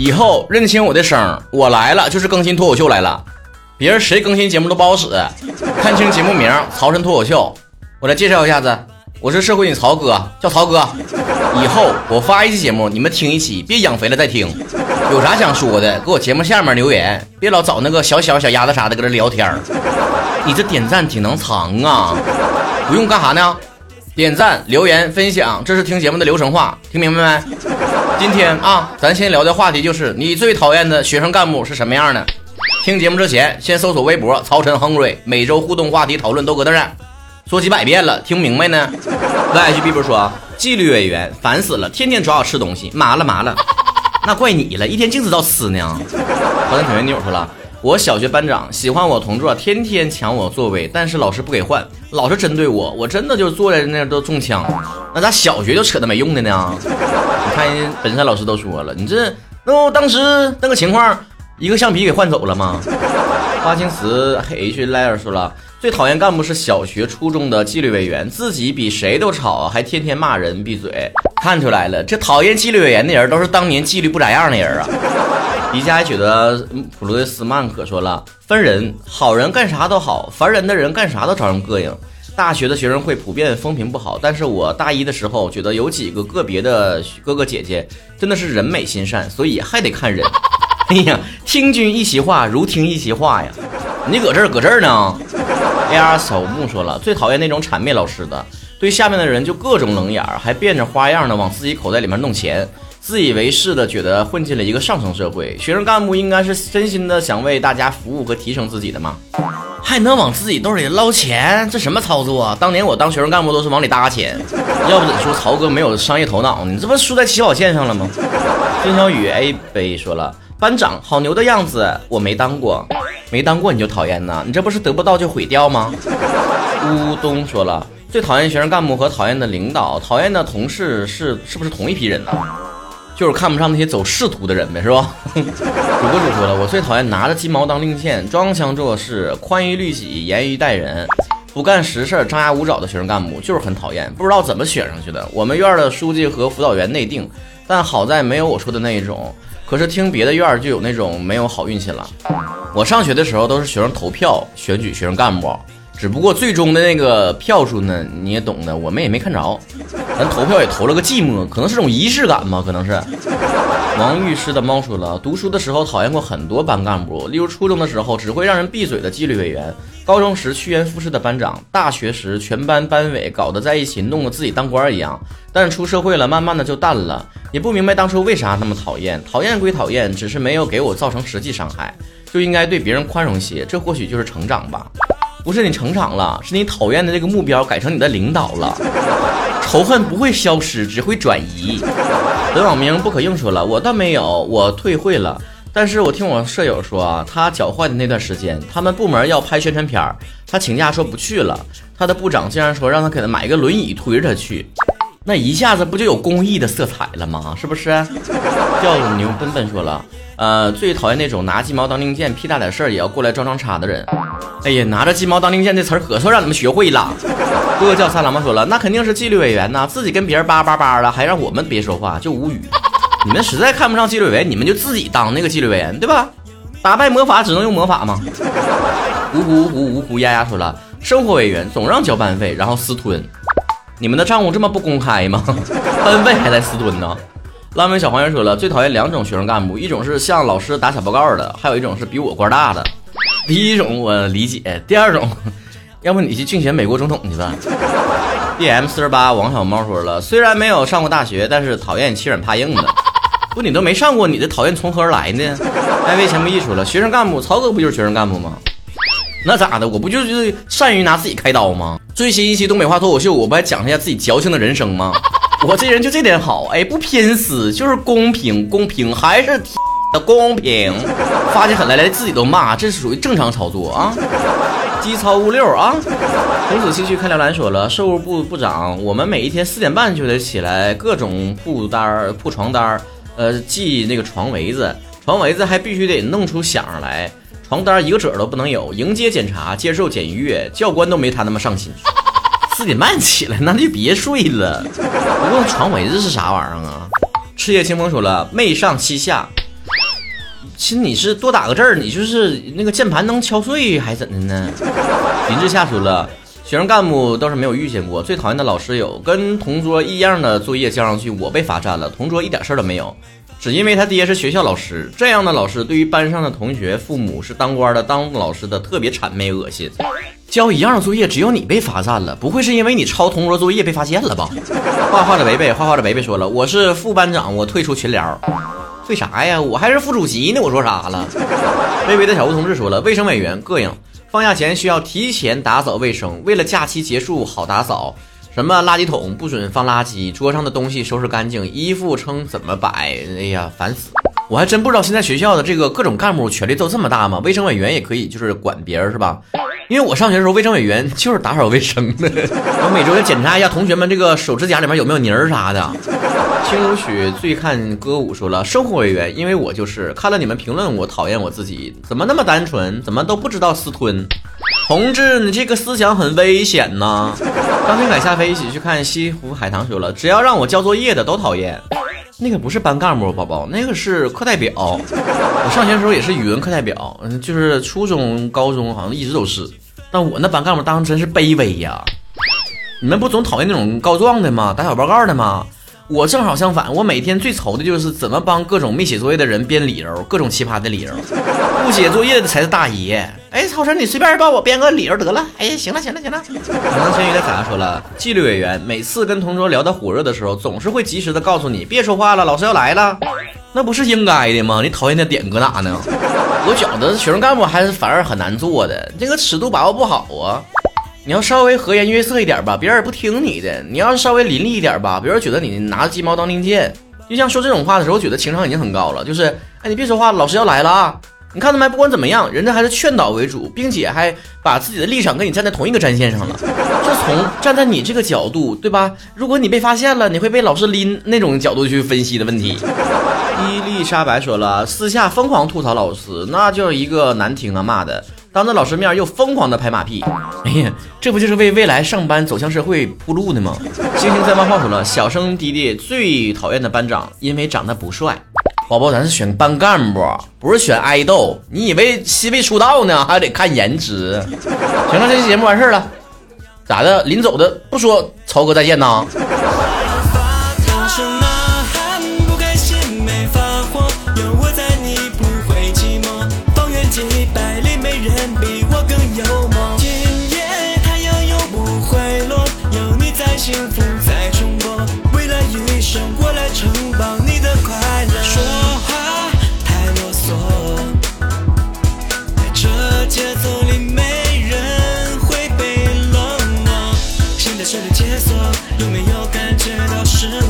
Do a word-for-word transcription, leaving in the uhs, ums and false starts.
以后认清我的声，我来了就是更新脱口秀来了，别人谁更新节目都不好使。看清节目名，曹神脱口秀。我来介绍一下子，我是社会你曹哥，叫曹哥。以后我发一期节目，你们听一期，别养肥了再听。有啥想说的，给我节目下面留言，别老找那个小小小鸭子啥的跟他聊天。你这点赞挺能藏啊，不用干啥呢？点赞、留言、分享，这是听节目的流程化，听明白没？今天啊，咱先聊的话题就是你最讨厌的学生干部是什么样的。听节目之前，先搜索微博曹晨亨瑞，每周互动话题讨论都搁那儿。说几百遍了，听明白呢？来去 B B 说，纪律委员烦死了，天天抓我吃东西，麻了麻了，那怪你了，一天净知道吃呢。好像小圆妞说了。我小学班长喜欢我同桌，天天抢我座位，但是老师不给换，老是针对我，我真的就是坐在那都中枪。那咋小学就扯得没用的呢？你看人本山老师都说了，你这那、哦、当时那个情况，一个橡皮给换走了吗？花青石 H 莱尔说了，最讨厌干部是小学初中的纪律委员，自己比谁都吵，还天天骂人闭嘴。看出来了，这讨厌纪律委员的人都是当年纪律不咋样的人啊。迪迦还觉得普罗斯曼可说了，分人，好人干啥都好，烦人的人干啥都招人膈应。大学的学生会普遍风评不好，但是我大一的时候觉得有几个个别的哥哥姐姐真的是人美心善，所以还得看人。哎呀，听君一席话，如听一席话呀，你搁这儿搁这儿呢。A R 小木说了，最讨厌那种谄媚老师的，对下面的人就各种冷眼，还变着花样的往自己口袋里面弄钱。自以为是的觉得混进了一个上层社会，学生干部应该是真心的想为大家服务和提升自己的嘛，还能往自己兜里捞钱，这什么操作啊？当年我当学生干部都是往里搭钱，要不怎么说曹哥没有商业头脑，你这不输在起跑线上了吗？孙小雨 A 杯说了，班长好牛的样子，我没当过，没当过你就讨厌呢，你这不是得不到就毁掉吗？乌东说了，最讨厌学生干部和讨厌的领导，讨厌的同事是是不是同一批人呢、啊？就是看不上那些走仕途的人呗，是吧？主播主说了，我最讨厌拿着鸡毛当令箭，装腔作势，宽于律己，严于待人，不干实事，张牙舞爪的学生干部就是很讨厌，不知道怎么选上去的。我们院的书记和辅导员内定，但好在没有我说的那一种，可是听别的院就有那种没有好运气了。我上学的时候都是学生投票选举学生干部，只不过最终的那个票数呢，你也懂的，我们也没看着，咱投票也投了个寂寞，可能是种仪式感吧，可能是。王律师的猫说了，读书的时候讨厌过很多班干部，例如初中的时候只会让人闭嘴的纪律委员，高中时趋炎附势的班长，大学时全班班委搞得在一起，弄得自己当官一样。但是出社会了，慢慢的就淡了，也不明白当初为啥那么讨厌。讨厌归讨厌，只是没有给我造成实际伤害，就应该对别人宽容些，这或许就是成长吧。不是你成长了，是你讨厌的这个目标改成你的领导了。仇恨不会消失，只会转移。本网名不可硬说了，我倒没有，我退会了。但是我听我舍友说啊，他脚坏的那段时间，他们部门要拍宣传片，他请假说不去了，他的部长竟然说让他给他买一个轮椅推着他去，那一下子不就有公益的色彩了吗？是不是？叫乳牛笨笨说了，呃，最讨厌那种拿鸡毛当令箭，屁大点事儿也要过来装装叉的人。哎呀，拿着鸡毛当令箭这词儿可算让你们学会了。哥哥叫三喇嘛说了，那肯定是纪律委员呐、啊，自己跟别人叭叭叭了，还让我们别说话，就无语。你们实在看不上纪律委员，你们就自己当那个纪律委员，对吧？打败魔法只能用魔法吗？呜呼呜呼呜呼呀呀说了，生活委员总让交班费，然后私吞。你们的账户这么不公开吗？班费还在私吞呢。浪漫小黄人说了，最讨厌两种学生干部，一种是向老师打小报告的，还有一种是比我官大的。第一种我理解，第二种，要不你去竞选美国总统去吧。D M 四十八 王小猫说了，虽然没有上过大学，但是讨厌欺软怕硬的。不，你都没上过，你的讨厌从何而来呢？艾薇前不一说了，学生干部，曹哥不就是学生干部吗？那咋的？我不就是善于拿自己开刀吗？最新一期东北话脱口秀，我不还讲一下自己矫情的人生吗？我这人就这点好，哎，不偏私，就是公平，公平还是的公平，发起狠来来自己都骂，这是属于正常操作啊。基操物六啊。从此西去开聊栏说了，事务部部长，我们每一天四点半就得起来，各种铺单、铺床单，呃，系那个床围子，床围子还必须得弄出响来。床单一个褶都不能有，迎接检查，接受检阅，教官都没他那么上心。四点半起来，那就别睡了。不过床围子是啥玩意儿啊？赤夜清风说了，媚上膝下，其实你是多打个字儿，你就是那个键盘能敲碎还怎的呢？林志夏说了，学生干部倒是没有遇见过，最讨厌的老师有跟同桌一样的作业交上去，我被罚站了，同桌一点事儿都没有，只因为他爹是学校老师。这样的老师对于班上的同学父母是当官的当老师的特别谄媚恶心。交一样的作业只有你被罚站了，不会是因为你抄同桌作业被发现了吧？画画的北北画画的北北说了，我是副班长，我退出群聊。为啥呀？我还是副主席呢，我说啥了？微微的小吴同志说了，卫生委员膈应，放假前需要提前打扫卫生，为了假期结束好打扫，什么垃圾桶不准放垃圾，桌上的东西收拾干净，衣服称怎么摆，哎呀烦死。我还真不知道现在学校的这个各种干部权力都这么大吗？卫生委员也可以就是管别人是吧？因为我上学的时候卫生委员就是打扫卫生的，我每周就检查一下同学们这个手指甲里面有没有泥儿啥的。青舞曲最看歌舞说了，生活委员，因为我就是看了你们评论我讨厌我自己，怎么那么单纯，怎么都不知道私吞。同志你这个思想很危险呐。张天凯下飞一起去看西湖海棠说了，只要让我交作业的都讨厌。那个不是班干部宝宝，那个是课代表。我上学的时候也是语文课代表，就是初中高中好像一直都是，但我那班干部当时真是卑微呀。你们不总讨厌那种告状的吗，打小报告的吗？我正好相反，我每天最愁的就是怎么帮各种没写作业的人编理由，各种奇葩的理由。不写作业的才是大爷，哎曹晨你随便帮我编个理由得了，哎呀行了行了行了。杨千羽的咋说了，纪律委员，每次跟同桌聊到火热的时候，总是会及时的告诉你别说话了，老师要来了。那不是应该的吗？你讨厌的点搁哪呢？我觉得学生干部还是反而很难做的，这个尺度把握不好啊。你要稍微和颜悦色一点吧，别人也不听你的，你要稍微凌厉一点吧，别人觉得你拿鸡毛当令箭。就像说这种话的时候，我觉得情商已经很高了，就是哎你别说话了，老师要来了啊。你看他们不管怎么样，人家还是劝导为主，并且还把自己的立场跟你站在同一个战线上了。就从站在你这个角度，对吧？如果你被发现了，你会被老师拎那种角度去分析的问题。伊丽莎白说了，私下疯狂吐槽老师，那就是一个难听啊骂的，当着老师面又疯狂的拍马屁。哎呀，这不就是为未来上班走向社会铺路的吗？星星在漫画说了，小生弟弟最讨厌的班长，因为长得不帅。宝宝，咱是选班干部，不是选爱豆。你以为新位出道呢，还得看颜值？行了，这期节目完事儿了，咋的？临走的不说曹哥再见呢？有没有感觉到失落？